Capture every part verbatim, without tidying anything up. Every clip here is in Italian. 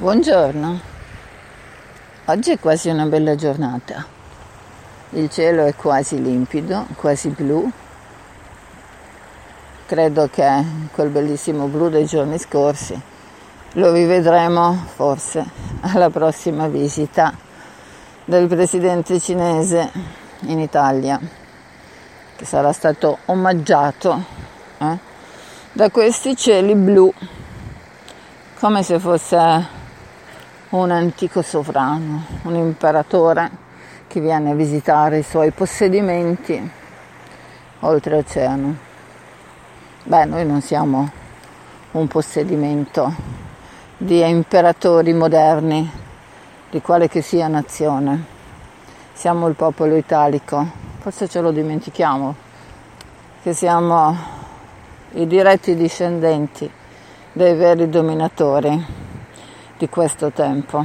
Buongiorno, oggi è quasi una bella giornata, il cielo è quasi limpido, quasi blu, credo che quel bellissimo blu dei giorni scorsi lo rivedremo forse alla prossima visita del presidente cinese in Italia, che sarà stato omaggiato eh, da questi cieli blu, come se fosse un antico sovrano, un imperatore che viene a visitare i suoi possedimenti oltreoceano. Beh, noi non siamo un possedimento di imperatori moderni, di quale che sia nazione. Siamo il popolo italico, forse ce lo dimentichiamo, che siamo i diretti discendenti dei veri dominatori di questo tempo,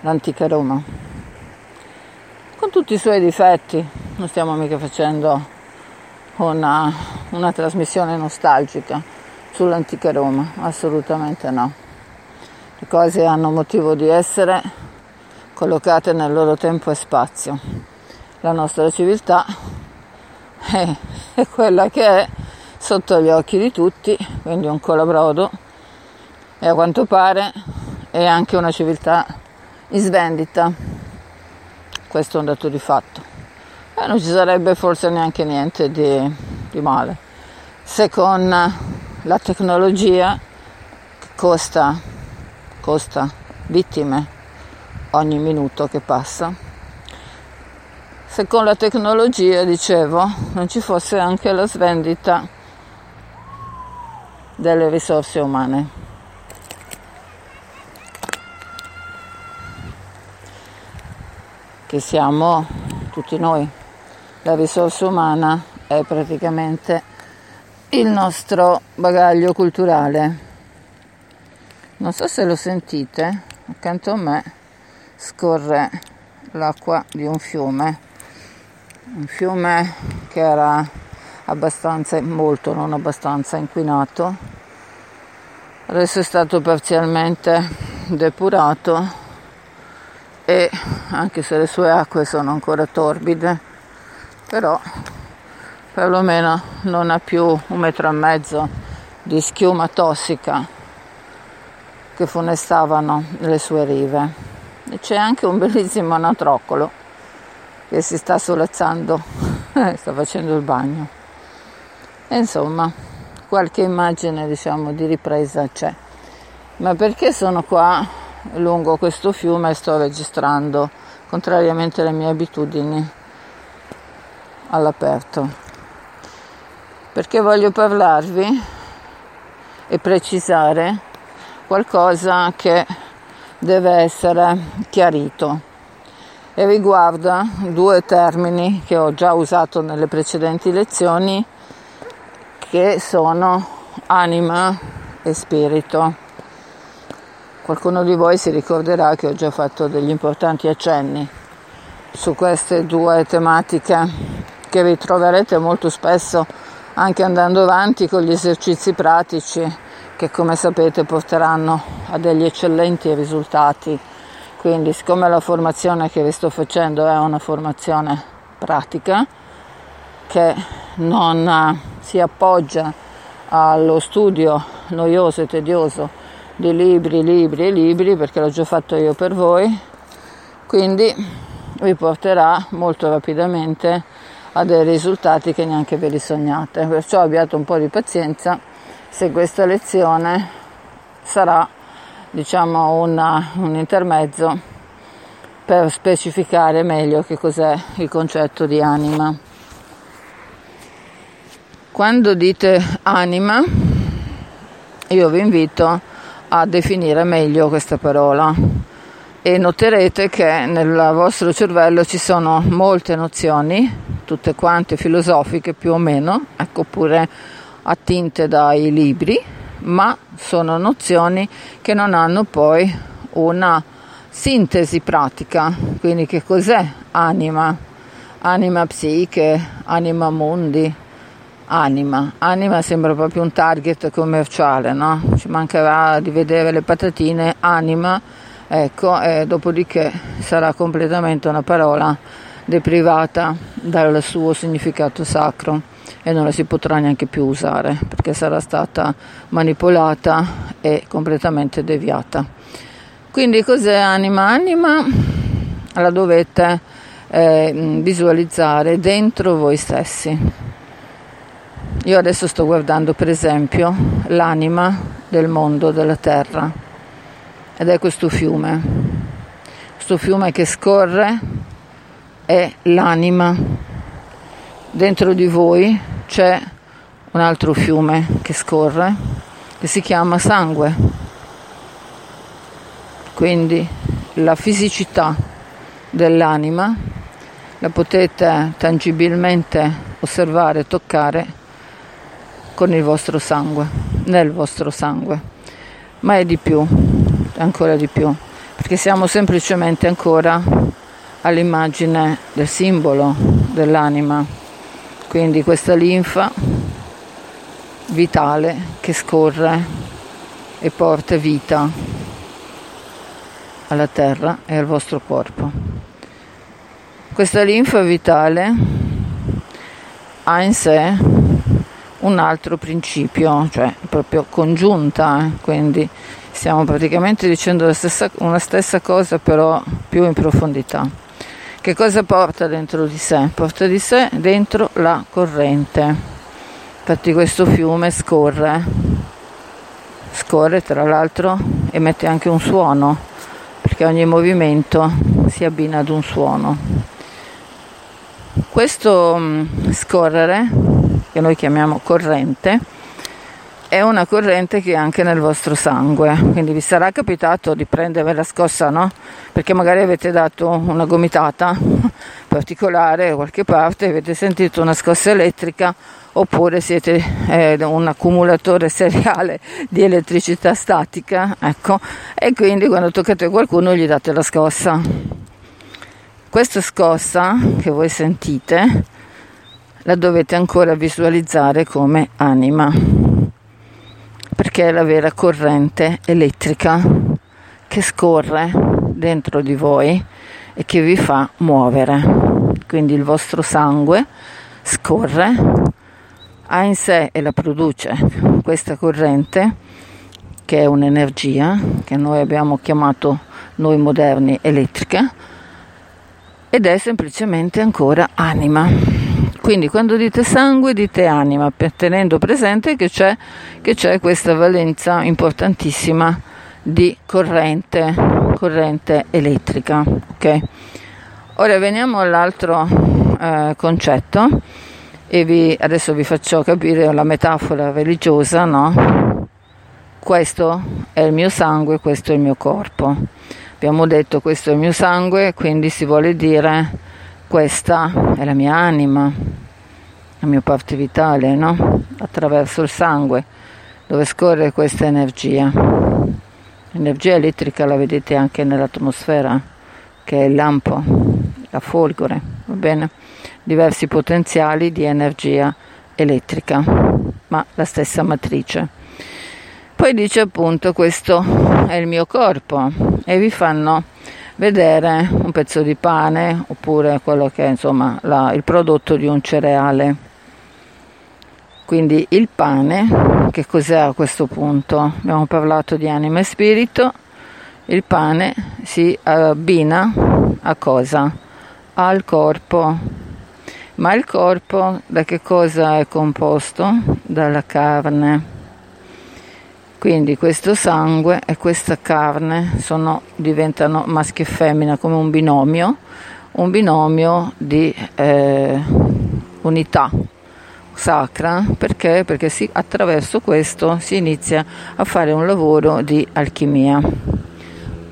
l'antica Roma, con tutti i suoi difetti. Non stiamo mica facendo una, una trasmissione nostalgica sull'antica Roma, assolutamente no. Le cose hanno motivo di essere collocate nel loro tempo e spazio. La nostra civiltà è, è quella che è sotto gli occhi di tutti, quindi un colabrodo, e a quanto pare è anche una civiltà in svendita. Questo è un dato di fatto e eh, non ci sarebbe forse neanche niente di, di male se con la tecnologia, che costa, costa vittime ogni minuto che passa, se con la tecnologia, dicevo, non ci fosse anche la svendita delle risorse umane. Che siamo tutti noi, la risorsa umana è praticamente il nostro bagaglio culturale. Non so se lo sentite, accanto a me scorre l'acqua di un fiume, un fiume che era abbastanza, molto, non abbastanza inquinato, adesso è stato parzialmente depurato e anche se le sue acque sono ancora torbide, però perlomeno non ha più un metro e mezzo di schiuma tossica che funestavano le sue rive. E c'è anche un bellissimo anatroccolo che si sta solazzando, sta facendo il bagno. E insomma, qualche immagine, diciamo, di ripresa c'è. Ma perché sono qua lungo questo fiume sto registrando, contrariamente alle mie abitudini, all'aperto? Perché voglio parlarvi e precisare qualcosa che deve essere chiarito e riguarda due termini che ho già usato nelle precedenti lezioni, che sono anima e spirito. Qualcuno di voi si ricorderà che ho già fatto degli importanti accenni su queste due tematiche, che ritroverete molto spesso anche andando avanti con gli esercizi pratici che, come sapete, porteranno a degli eccellenti risultati. Quindi, siccome la formazione che vi sto facendo è una formazione pratica che non si appoggia allo studio noioso e tedioso di libri, libri e libri, perché l'ho già fatto io per voi, quindi vi porterà molto rapidamente a dei risultati che neanche ve li sognate. Perciò abbiate un po' di pazienza se questa lezione sarà, diciamo, una, un intermezzo per specificare meglio che cos'è il concetto di anima. Quando dite anima, io vi invito a definire meglio questa parola e noterete che nel vostro cervello ci sono molte nozioni, tutte quante filosofiche più o meno, ecco, pure attinte dai libri, ma sono nozioni che non hanno poi una sintesi pratica. Quindi, che cos'è anima? Anima psiche, anima mundi, anima. Anima sembra proprio un target commerciale, no? Ci mancherà di vedere le patatine anima, ecco, e dopodiché sarà completamente una parola deprivata dal suo significato sacro e non la si potrà neanche più usare, perché sarà stata manipolata e completamente deviata. Quindi cos'è anima? Anima la dovete eh, visualizzare dentro voi stessi. Io adesso sto guardando per esempio l'anima del mondo, della terra, ed è questo fiume, questo fiume che scorre è l'anima. Dentro di voi c'è un altro fiume che scorre, che si chiama sangue. Quindi la fisicità dell'anima la potete tangibilmente osservare, toccare con il vostro sangue, nel vostro sangue, ma è di più, ancora di più, perché siamo semplicemente ancora all'immagine del simbolo dell'anima, quindi questa linfa vitale che scorre e porta vita alla terra e al vostro corpo. Questa linfa vitale ha in sé un altro principio, cioè proprio congiunta, eh? Quindi stiamo praticamente dicendo la stessa, una stessa cosa però più in profondità. Che cosa porta dentro di sé? Porta di sé dentro la corrente, infatti questo fiume scorre, scorre tra l'altro emette anche un suono, perché ogni movimento si abbina ad un suono. Questo scorrere che noi chiamiamo corrente, è una corrente che è anche nel vostro sangue, quindi vi sarà capitato di prendere la scossa, no? Perché magari avete dato una gomitata particolare da qualche parte, avete sentito una scossa elettrica, oppure siete eh, un accumulatore seriale di elettricità statica, ecco, e quindi quando toccate qualcuno gli date la scossa. Questa scossa che voi sentite la dovete ancora visualizzare come anima, perché è la vera corrente elettrica che scorre dentro di voi e che vi fa muovere. Quindi il vostro sangue scorre, ha in sé e la produce questa corrente, che è un'energia che noi abbiamo chiamato, noi moderni, elettrica, ed è semplicemente ancora anima. Quindi quando dite sangue dite anima, tenendo presente che c'è, che c'è questa valenza importantissima di corrente, corrente elettrica. Okay? Ora veniamo all'altro eh, concetto e vi, adesso vi faccio capire la metafora religiosa, no? Questo è il mio sangue, questo è il mio corpo. Abbiamo detto questo è il mio sangue, quindi si vuole dire questa è la mia anima, la mia parte vitale, no? Attraverso il sangue, dove scorre questa energia. L'energia elettrica la vedete anche nell'atmosfera, che è il lampo, la folgore, va bene? Diversi potenziali di energia elettrica, ma la stessa matrice. Poi dice appunto questo è il mio corpo e vi fanno vedere un pezzo di pane oppure quello che è insomma la, il prodotto di un cereale. Quindi il pane, che cos'è a questo punto? Abbiamo parlato di anima e spirito. Il pane si abbina a cosa? Al corpo. Ma il corpo da che cosa è composto? Dalla carne. Quindi questo sangue e questa carne sono, diventano maschio e femmina come un binomio, un binomio di eh, unità sacra. Perché? Perché si, attraverso questo si inizia a fare un lavoro di alchimia.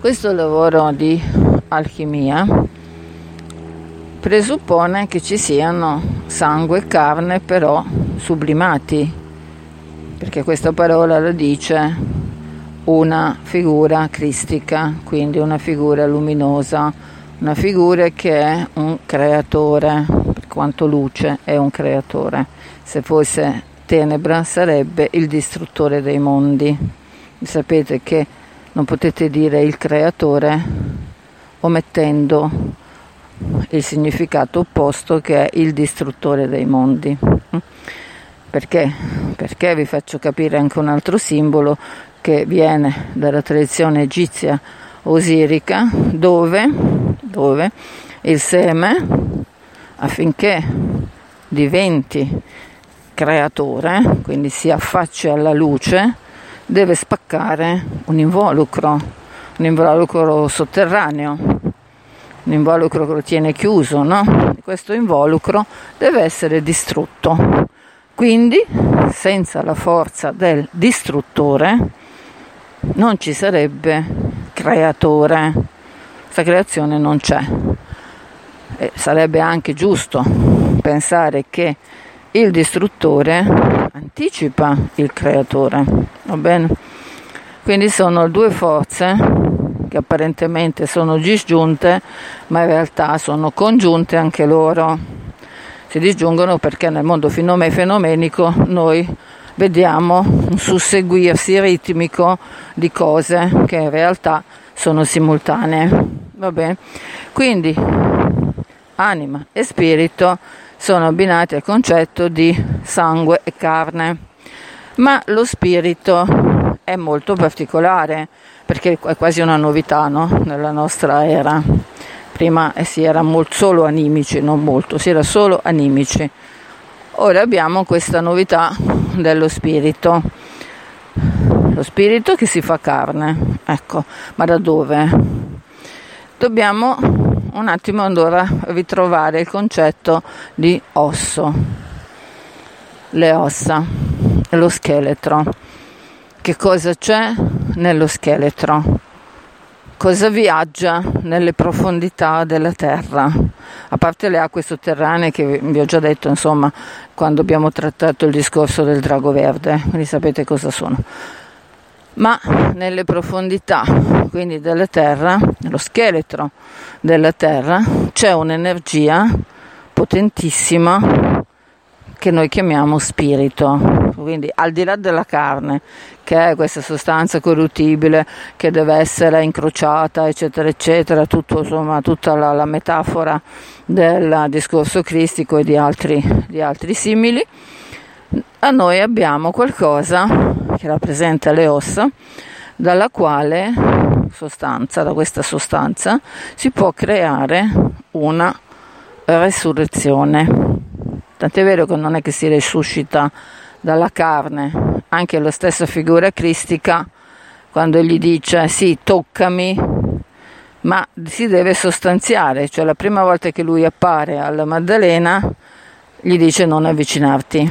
Questo lavoro di alchimia presuppone che ci siano sangue e carne però sublimati, perché questa parola lo dice, una figura cristica, quindi una figura luminosa, una figura che è un creatore, quanto luce è un creatore. Se fosse tenebra sarebbe il distruttore dei mondi. Sapete che non potete dire il creatore omettendo il significato opposto, che è il distruttore dei mondi. Perché? Perché vi faccio capire anche un altro simbolo che viene dalla tradizione egizia osirica, dove, dove il seme, affinché diventi creatore, quindi si affaccia alla luce, deve spaccare un involucro, un involucro sotterraneo, un involucro che lo tiene chiuso, no? Questo involucro deve essere distrutto. Quindi, senza la forza del distruttore, non ci sarebbe creatore. Questa creazione non c'è. E sarebbe anche giusto pensare che il distruttore anticipa il creatore, va bene? Quindi sono due forze che apparentemente sono disgiunte, ma in realtà sono congiunte anche loro. Si disgiungono perché nel mondo fenomenico noi vediamo un susseguirsi ritmico di cose che in realtà sono simultanee. Va bene? Quindi anima e spirito sono abbinati al concetto di sangue e carne, ma lo spirito è molto particolare perché è quasi una novità, no? Nella nostra era. Prima si era molto, solo animici, non molto, si era solo animici. Ora abbiamo questa novità dello spirito, lo spirito che si fa carne, ecco, ma da dove? Dobbiamo un attimo allora ritrovare il concetto di osso, le ossa, lo scheletro. Che cosa c'è nello scheletro? Cosa viaggia nelle profondità della terra? A parte le acque sotterranee che vi ho già detto, insomma, quando abbiamo trattato il discorso del drago verde, quindi sapete cosa sono. Ma nelle profondità, quindi della terra, nello scheletro della terra, c'è un'energia potentissima che noi chiamiamo spirito. Quindi al di là della carne, che è questa sostanza corruttibile che deve essere incrociata eccetera eccetera, tutto, insomma, tutta la, la metafora del discorso cristico e di altri, di altri simili, a noi abbiamo qualcosa che rappresenta le ossa, dalla quale sostanza, da questa sostanza si può creare una resurrezione. Tant'è vero che non è che si risuscita dalla carne, anche la stessa figura cristica quando gli dice sì, toccami, ma si deve sostanziare, cioè la prima volta che lui appare alla Maddalena gli dice non avvicinarti,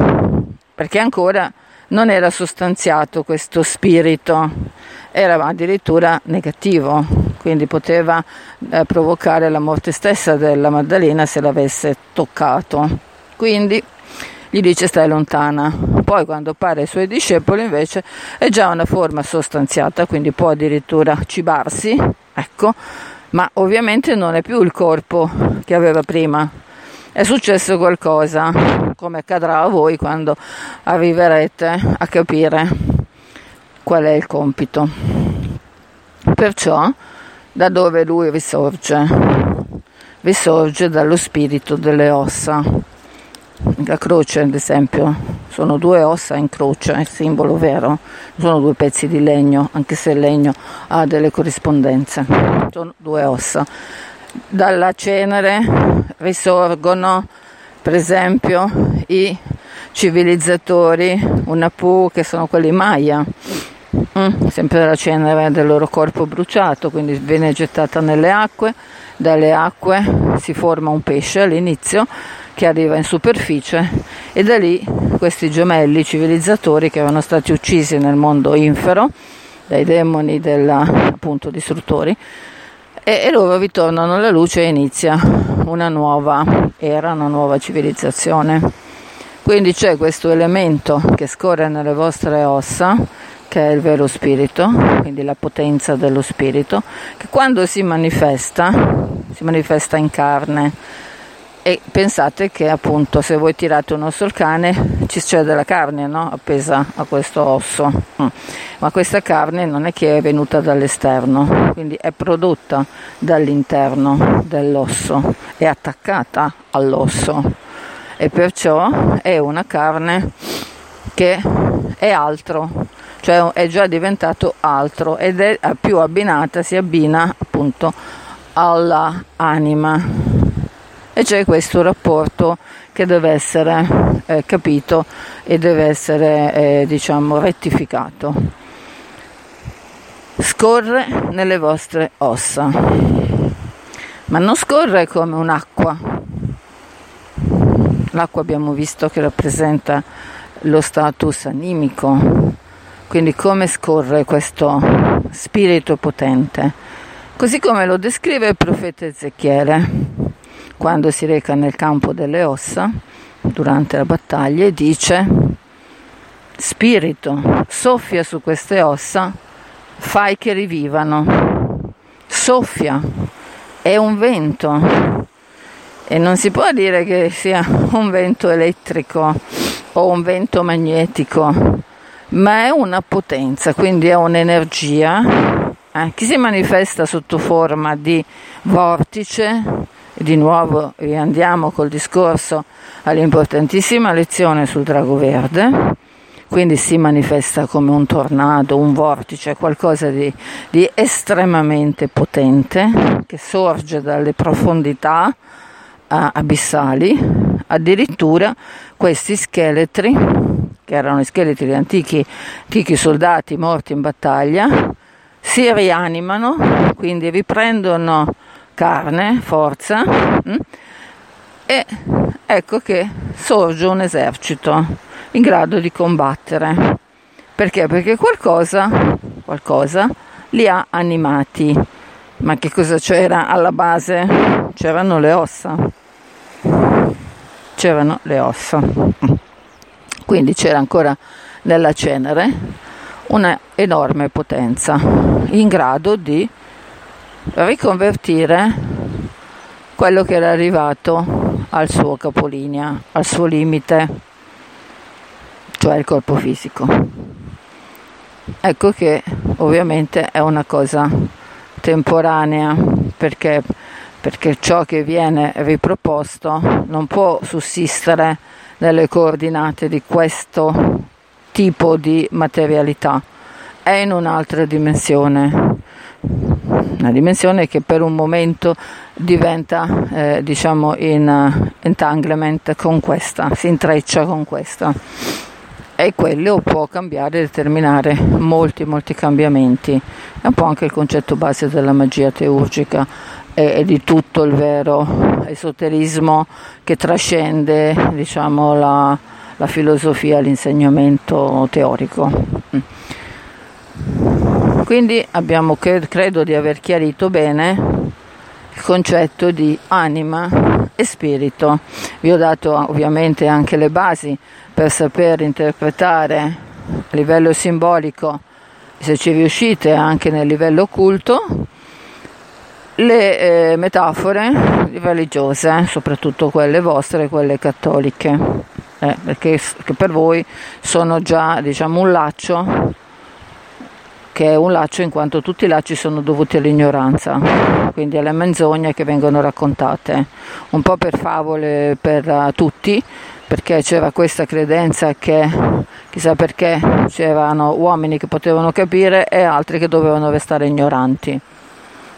perché ancora non era sostanziato questo spirito, era addirittura negativo, quindi poteva eh, provocare la morte stessa della Maddalena se l'avesse toccato, quindi gli dice stai lontana. Poi quando appare ai suoi discepoli invece è già una forma sostanziata, quindi può addirittura cibarsi, ecco, ma ovviamente non è più il corpo che aveva prima. È successo qualcosa, come accadrà a voi quando arriverete a capire qual è il compito. Perciò da dove lui risorge? Risorge dallo spirito delle ossa. La croce, ad esempio, sono due ossa in croce, è il simbolo vero, sono due pezzi di legno, anche se il legno ha delle corrispondenze, sono due ossa. Dalla cenere risorgono, per esempio, i civilizzatori, Unapu, che sono quelli Maya, mm, sempre la cenere del loro corpo bruciato, quindi viene gettata nelle acque, dalle acque si forma un pesce all'inizio, che arriva in superficie e da lì questi gemelli civilizzatori che erano stati uccisi nel mondo infero dai demoni della, appunto, distruttori e, e loro ritornano alla luce e inizia una nuova era, una nuova civilizzazione. Quindi c'è questo elemento che scorre nelle vostre ossa, che è il vero spirito, quindi la potenza dello spirito, che quando si manifesta si manifesta in carne. E pensate che appunto se voi tirate un osso al cane ci c'è della carne, no? Appesa a questo osso, mm. ma questa carne non è che è venuta dall'esterno, quindi è prodotta dall'interno dell'osso, è attaccata all'osso e perciò è una carne che è altro, cioè è già diventato altro ed è più abbinata, si abbina appunto alla anima. E c'è questo rapporto che deve essere eh, capito e deve essere eh, diciamo rettificato. Scorre nelle vostre ossa, ma non scorre come un'acqua. L'acqua abbiamo visto che rappresenta lo status animico, quindi come scorre questo spirito potente, così come lo descrive il profeta Ezechiele quando si reca nel campo delle ossa durante la battaglia e dice: spirito, soffia su queste ossa, fai che rivivano. Soffia, è un vento, e non si può dire che sia un vento elettrico o un vento magnetico, ma è una potenza, quindi è un'energia eh, che si manifesta sotto forma di vortice. Di nuovo riandiamo col discorso all'importantissima lezione sul drago verde, quindi si manifesta come un tornado, un vortice, qualcosa di, di estremamente potente che sorge dalle profondità eh, abissali. Addirittura questi scheletri, che erano gli scheletri di antichi, antichi soldati morti in battaglia, si rianimano, quindi riprendono carne, forza, mh? e ecco che sorge un esercito in grado di combattere. Perché? Perché qualcosa, qualcosa li ha animati. Ma che cosa c'era alla base? C'erano le ossa. C'erano le ossa. Quindi c'era ancora nella cenere una enorme potenza in grado di riconvertire quello che era arrivato al suo capolinea, al suo limite, cioè il corpo fisico. Ecco che ovviamente è una cosa temporanea, perché, perché ciò che viene riproposto non può sussistere nelle coordinate di questo tipo di materialità, è in un'altra dimensione. Una dimensione che per un momento diventa eh, diciamo in uh, entanglement con questa, si intreccia con questa, e quello può cambiare e determinare molti molti cambiamenti. È un po' anche il concetto base della magia teurgica e, e di tutto il vero esoterismo che trascende diciamo la, la filosofia, l'insegnamento teorico. Mm. Quindi abbiamo, credo di aver chiarito bene il concetto di anima e spirito. Vi ho dato ovviamente anche le basi per saper interpretare a livello simbolico, se ci riuscite anche nel livello occulto, le eh, metafore religiose, soprattutto quelle vostre, quelle cattoliche, eh, perché che per voi sono già diciamo un laccio, che è un laccio in quanto tutti i lacci sono dovuti all'ignoranza, quindi alle menzogne che vengono raccontate, un po' per favole per uh, tutti, perché c'era questa credenza che chissà perché c'erano uomini che potevano capire e altri che dovevano restare ignoranti.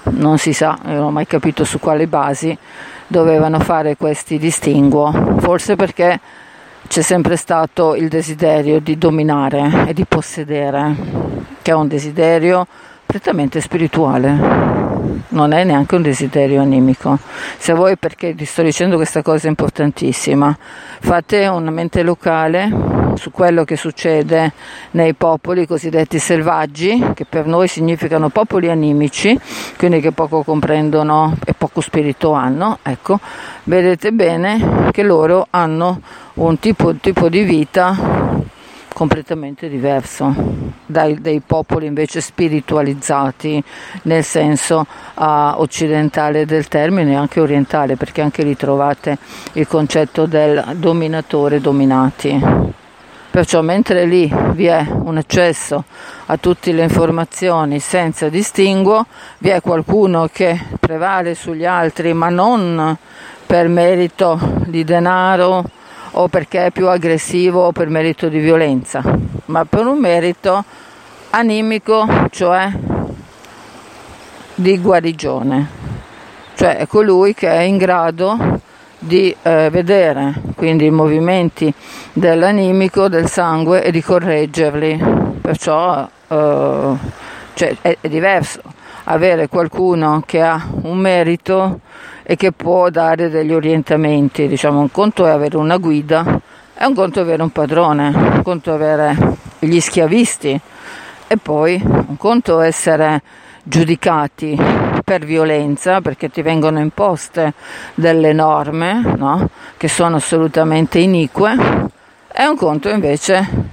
Non si sa, non ho mai capito su quali basi dovevano fare questi distinguo, forse perché c'è sempre stato il desiderio di dominare e di possedere, che è un desiderio prettamente spirituale, non è neanche un desiderio animico. Se voi, perché vi sto dicendo questa cosa importantissima, fate una mente locale su quello che succede nei popoli cosiddetti selvaggi, che per noi significano popoli animici, quindi che poco comprendono e poco spirito hanno, ecco, vedete bene che loro hanno un tipo, un tipo di vita completamente diverso. dai, dei popoli invece spiritualizzati nel senso uh, occidentale del termine, anche orientale, perché anche lì trovate il concetto del dominatore dominati. Perciò mentre lì vi è un accesso a tutte le informazioni senza distinguo, vi è qualcuno che prevale sugli altri, ma non per merito di denaro o perché è più aggressivo o per merito di violenza, ma per un merito animico, cioè di guarigione, cioè è colui che è in grado di eh, vedere quindi i movimenti dell'animico, del sangue, e di correggerli. Perciò eh, cioè, è, è diverso avere qualcuno che ha un merito e che può dare degli orientamenti, diciamo. Un conto è avere una guida, è un conto avere un padrone, un conto avere gli schiavisti, e poi un conto essere giudicati per violenza, perché ti vengono imposte delle norme, no? Che sono assolutamente inique. È un conto invece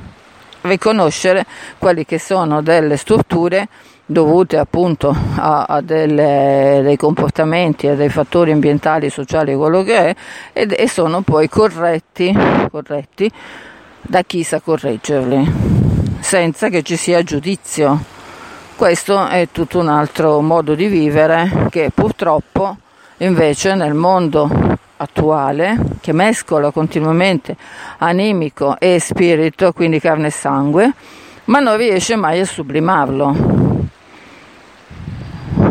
riconoscere quelli che sono delle strutture dovute appunto a, a delle, dei comportamenti, a dei fattori ambientali, sociali, quello che è, ed, e sono poi corretti, corretti da chi sa correggerli, senza che ci sia giudizio. Questo è tutto un altro modo di vivere che purtroppo invece nel mondo attuale, che mescola continuamente animico e spirito, quindi carne e sangue, ma non riesce mai a sublimarlo.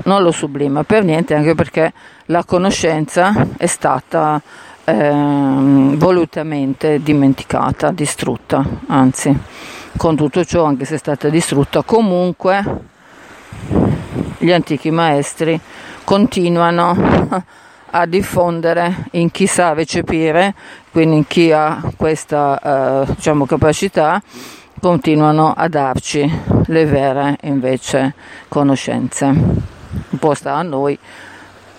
Non lo sublima per niente, anche perché la conoscenza è stata eh, volutamente dimenticata, distrutta, anzi con tutto ciò, anche se è stata distrutta, comunque gli antichi maestri continuano a diffondere in chi sa recepire, quindi in chi ha questa eh, diciamo capacità, continuano a darci le vere invece conoscenze. Un po' sta a noi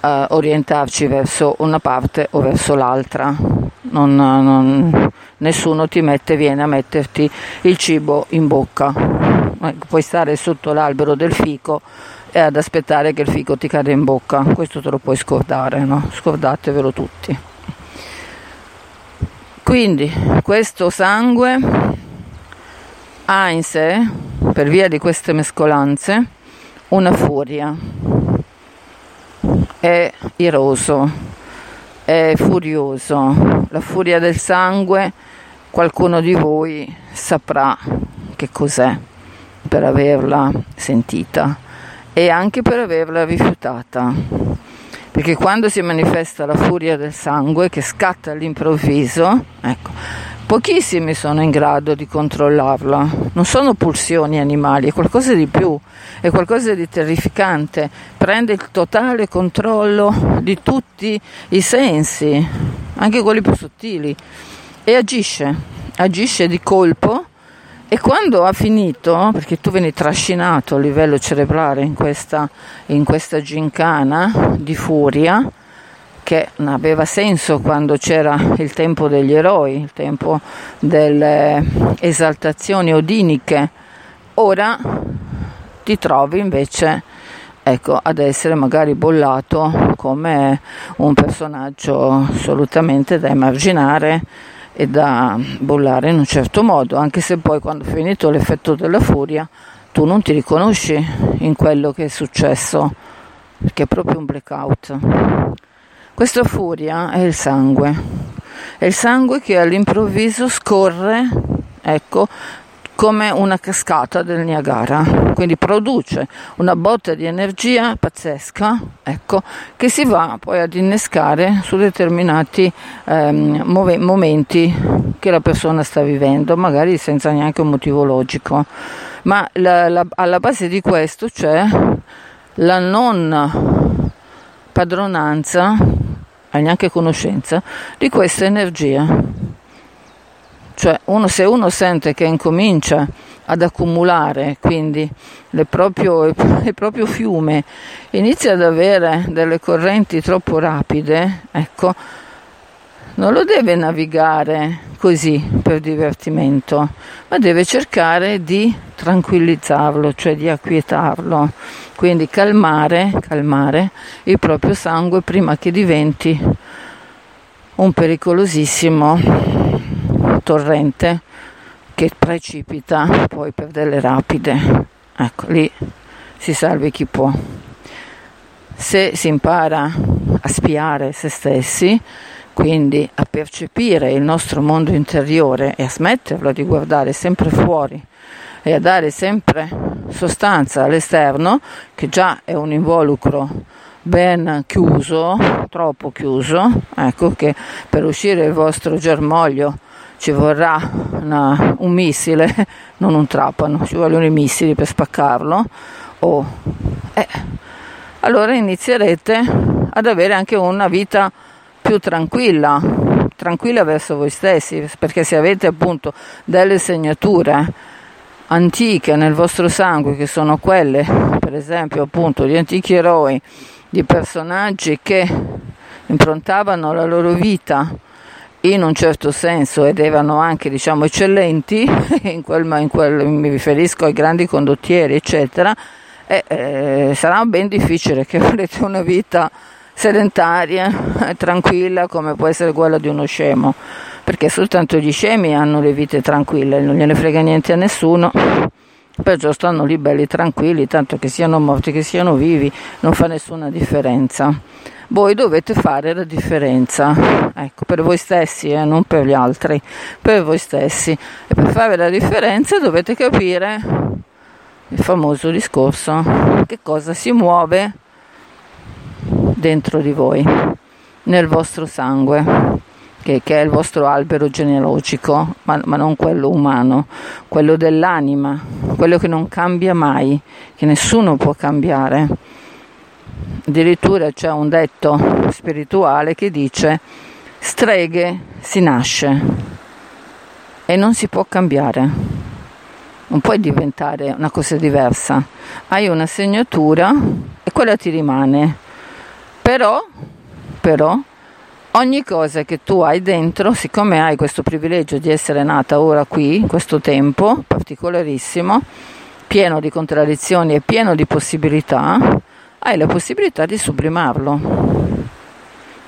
eh, orientarci verso una parte o verso l'altra. Non, non, nessuno ti mette, viene a metterti il cibo in bocca. Puoi stare sotto l'albero del fico e ad aspettare che il fico ti cade in bocca. Questo te lo puoi scordare, no? Scordatevelo tutti. Quindi questo sangue ha in sé, per via di queste mescolanze, una furia. È iroso, è furioso. La furia del sangue, qualcuno di voi saprà che cos'è per averla sentita e anche per averla rifiutata. Perché quando si manifesta la furia del sangue che scatta all'improvviso, ecco, pochissimi sono in grado di controllarla, non sono pulsioni animali, è qualcosa di più, è qualcosa di terrificante, prende il totale controllo di tutti i sensi, anche quelli più sottili, e agisce, agisce di colpo, e quando ha finito, perché tu vieni trascinato a livello cerebrale in questa, in questa gincana di furia, che non aveva senso quando c'era il tempo degli eroi, il tempo delle esaltazioni odiniche. Ora ti trovi invece, ecco, ad essere magari bollato come un personaggio assolutamente da emarginare e da bollare in un certo modo, anche se poi quando è finito l'effetto della furia tu non ti riconosci in quello che è successo, perché è proprio un blackout. Questa furia è il sangue, è il sangue che all'improvviso scorre, ecco, come una cascata del Niagara, quindi produce una botta di energia pazzesca, ecco, che si va poi ad innescare su determinati ehm, move- momenti che la persona sta vivendo, magari senza neanche un motivo logico, ma la, la, alla base di questo c'è la non padronanza e neanche conoscenza di questa energia. Cioè uno, se uno sente che incomincia ad accumulare quindi le proprio, il proprio fiume, inizia ad avere delle correnti troppo rapide, ecco, non lo deve navigare così per divertimento, ma deve cercare di tranquillizzarlo, cioè di acquietarlo, quindi calmare, calmare il proprio sangue prima che diventi un pericolosissimo torrente che precipita poi per delle rapide. Ecco, lì si salvi chi può. Se si impara a spiare se stessi, quindi a percepire il nostro mondo interiore e a smetterlo di guardare sempre fuori e a dare sempre sostanza all'esterno, che già è un involucro ben chiuso, troppo chiuso, ecco che per uscire il vostro germoglio ci vorrà una, un missile, non un trapano, ci vogliono i missili per spaccarlo, oh. eh. allora inizierete ad avere anche una vita più tranquilla, tranquilla verso voi stessi, perché se avete appunto delle segnature antiche nel vostro sangue, che sono quelle per esempio appunto di antichi eroi, di personaggi che improntavano la loro vita in un certo senso ed erano anche, diciamo, eccellenti, in quel, in quel, mi riferisco ai grandi condottieri eccetera, e, eh, sarà ben difficile che volete una vita sedentaria, tranquilla, come può essere quella di uno scemo, perché soltanto gli scemi hanno le vite tranquille, non gliene frega niente a nessuno. Perciò stanno lì belli tranquilli, tanto che siano morti che siano vivi non fa nessuna differenza. Voi dovete fare la differenza, ecco, per voi stessi e eh, non per gli altri, per voi stessi. E per fare la differenza dovete capire il famoso discorso, che cosa si muove dentro di voi, nel vostro sangue, che, che è il vostro albero genealogico, ma, ma non quello umano, quello dell'anima, quello che non cambia mai, che nessuno può cambiare. Addirittura c'è un detto spirituale che dice: streghe si nasce e non si può cambiare, non puoi diventare una cosa diversa, hai una segnatura e quella ti rimane, però, però ogni cosa che tu hai dentro, siccome hai questo privilegio di essere nata ora qui, in questo tempo particolarissimo, pieno di contraddizioni e pieno di possibilità, hai la possibilità di sublimarlo,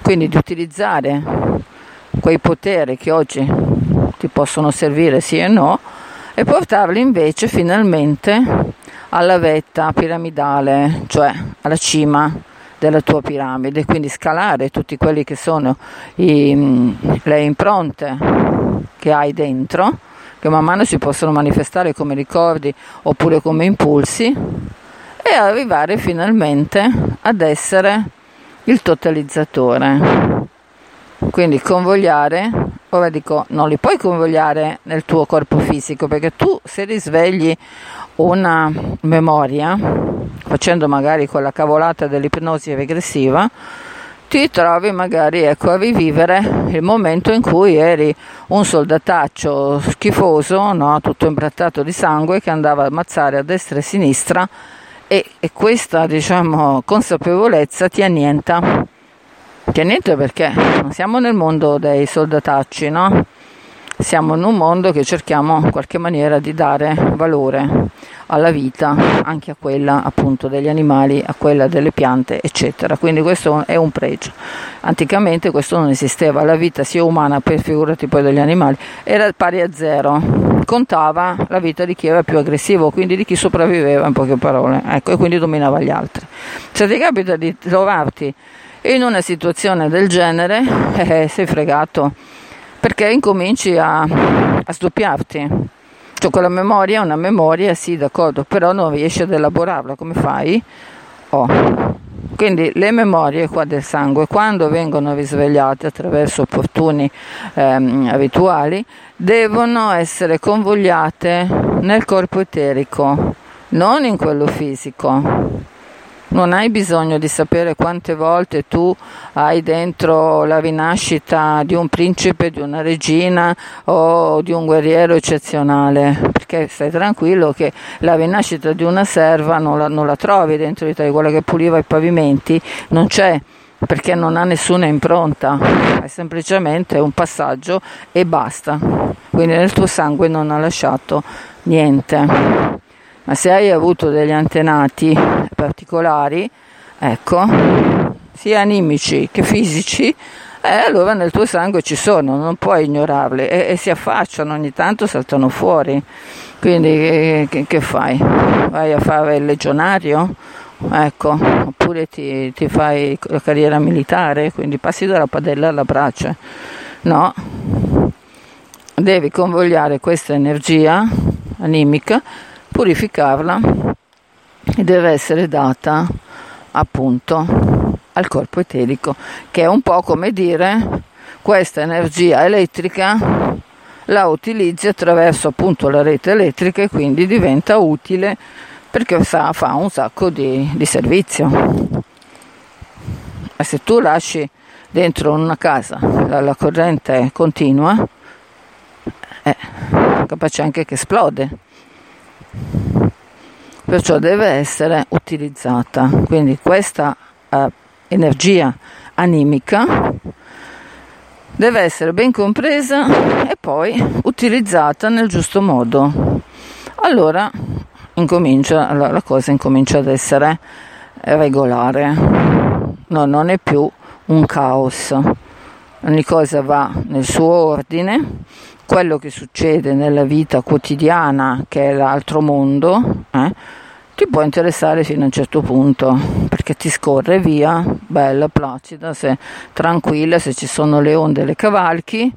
quindi di utilizzare quei poteri che oggi ti possono servire sì e no, e portarli invece finalmente alla vetta piramidale, cioè alla cima della tua piramide, quindi scalare tutti quelli che sono i, le impronte che hai dentro, che man mano si possono manifestare come ricordi oppure come impulsi, e arrivare finalmente ad essere il totalizzatore, quindi convogliare. Ora dico, non li puoi convogliare nel tuo corpo fisico, perché tu se risvegli una memoria facendo magari quella cavolata dell'ipnosi regressiva, ti trovi magari, ecco, a rivivere il momento in cui eri un soldataccio schifoso, no? Tutto imbrattato di sangue, che andava a ammazzare a destra e a sinistra, e, e questa, diciamo, consapevolezza ti annienta. Ti annienta perché non siamo nel mondo dei soldatacci, no? Siamo in un mondo che cerchiamo in qualche maniera di dare valore alla vita, anche a quella appunto degli animali, a quella delle piante eccetera, quindi questo è un pregio. Anticamente questo non esisteva, la vita sia umana, per figurati poi degli animali, era pari a zero, contava la vita di chi era più aggressivo, quindi di chi sopravviveva, in poche parole, ecco, e quindi dominava gli altri. Se ti capita di trovarti in una situazione del genere, eh, sei fregato, perché incominci a, a sdoppiarti, cioè con la memoria, una memoria sì, d'accordo, però non riesci ad elaborarla, come fai? Oh. Quindi le memorie qua del sangue, quando vengono risvegliate attraverso opportuni ehm, rituali, devono essere convogliate nel corpo eterico, non in quello fisico. Non hai bisogno di sapere quante volte tu hai dentro la rinascita di un principe, di una regina o di un guerriero eccezionale, perché stai tranquillo che la rinascita di una serva non la, non la trovi dentro di te, quella che puliva i pavimenti, non c'è perché non ha nessuna impronta, è semplicemente un passaggio e basta. Quindi nel tuo sangue non ha lasciato niente. Ma se hai avuto degli antenati particolari, ecco, sia animici che fisici, eh, allora nel tuo sangue ci sono, non puoi ignorarli, e, e si affacciano, ogni tanto saltano fuori. Quindi che, che fai? Vai a fare il legionario? Ecco, oppure ti, ti fai la carriera militare, quindi passi dalla padella alla brace. No, devi convogliare questa energia animica, purificarla, e deve essere data appunto al corpo eterico, che è un po' come dire: questa energia elettrica la utilizzi attraverso appunto la rete elettrica, e quindi diventa utile, perché sa, fa un sacco di, di servizio. E se tu lasci dentro una casa la, la corrente continua, è capace anche che esplode. Perciò deve essere utilizzata. Quindi questa eh, energia animica deve essere ben compresa e poi utilizzata nel giusto modo. Allora incomincia, la, la cosa incomincia ad essere regolare, no, non è più un caos, ogni cosa va nel suo ordine. Quello che succede nella vita quotidiana, che è l'altro mondo, eh, ti può interessare fino a un certo punto, perché ti scorre via, bella, placida, se, tranquilla, se ci sono le onde le cavalchi,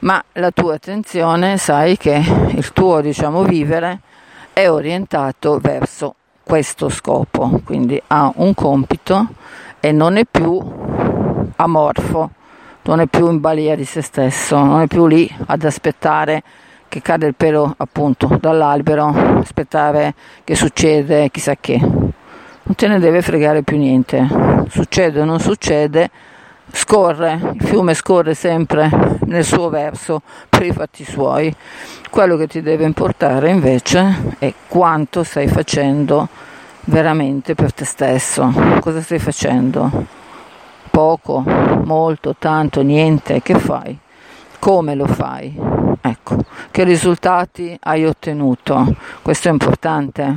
ma la tua attenzione, sai che il tuo, diciamo, vivere è orientato verso questo scopo, quindi ha un compito e non è più amorfo, non è più in balia di se stesso, non è più lì ad aspettare che cade il pelo appunto dall'albero, aspettare che succede chissà che. Non te ne deve fregare più niente, succede o non succede, scorre, il fiume scorre sempre nel suo verso per i fatti suoi. Quello che ti deve importare invece è quanto stai facendo veramente per te stesso, cosa stai facendo. Poco, molto, tanto, niente, che fai? Come lo fai? Ecco, che risultati hai ottenuto? Questo è importante,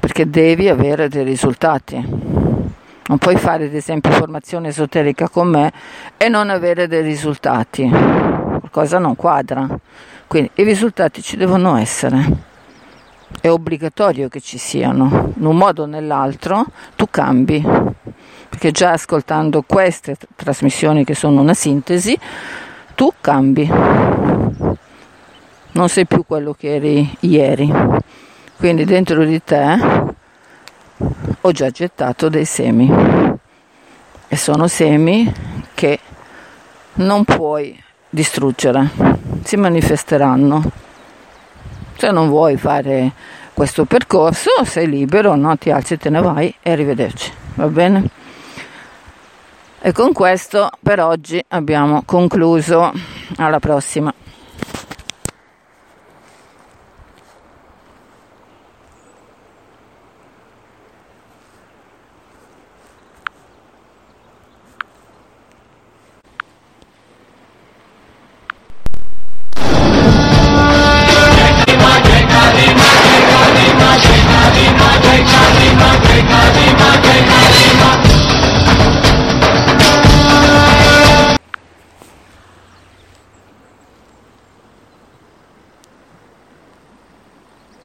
perché devi avere dei risultati. Non puoi fare, ad esempio, formazione esoterica con me e non avere dei risultati. Qualcosa non quadra. Quindi i risultati ci devono essere. È obbligatorio che ci siano. In un modo o nell'altro tu cambi. Perché già ascoltando queste trasmissioni, che sono una sintesi, tu cambi, non sei più quello che eri ieri, quindi dentro di te ho già gettato dei semi, e sono semi che non puoi distruggere, si manifesteranno. Se non vuoi fare questo percorso, sei libero, no? Ti alzi e te ne vai, e arrivederci, va bene? E con questo per oggi abbiamo concluso. Alla prossima.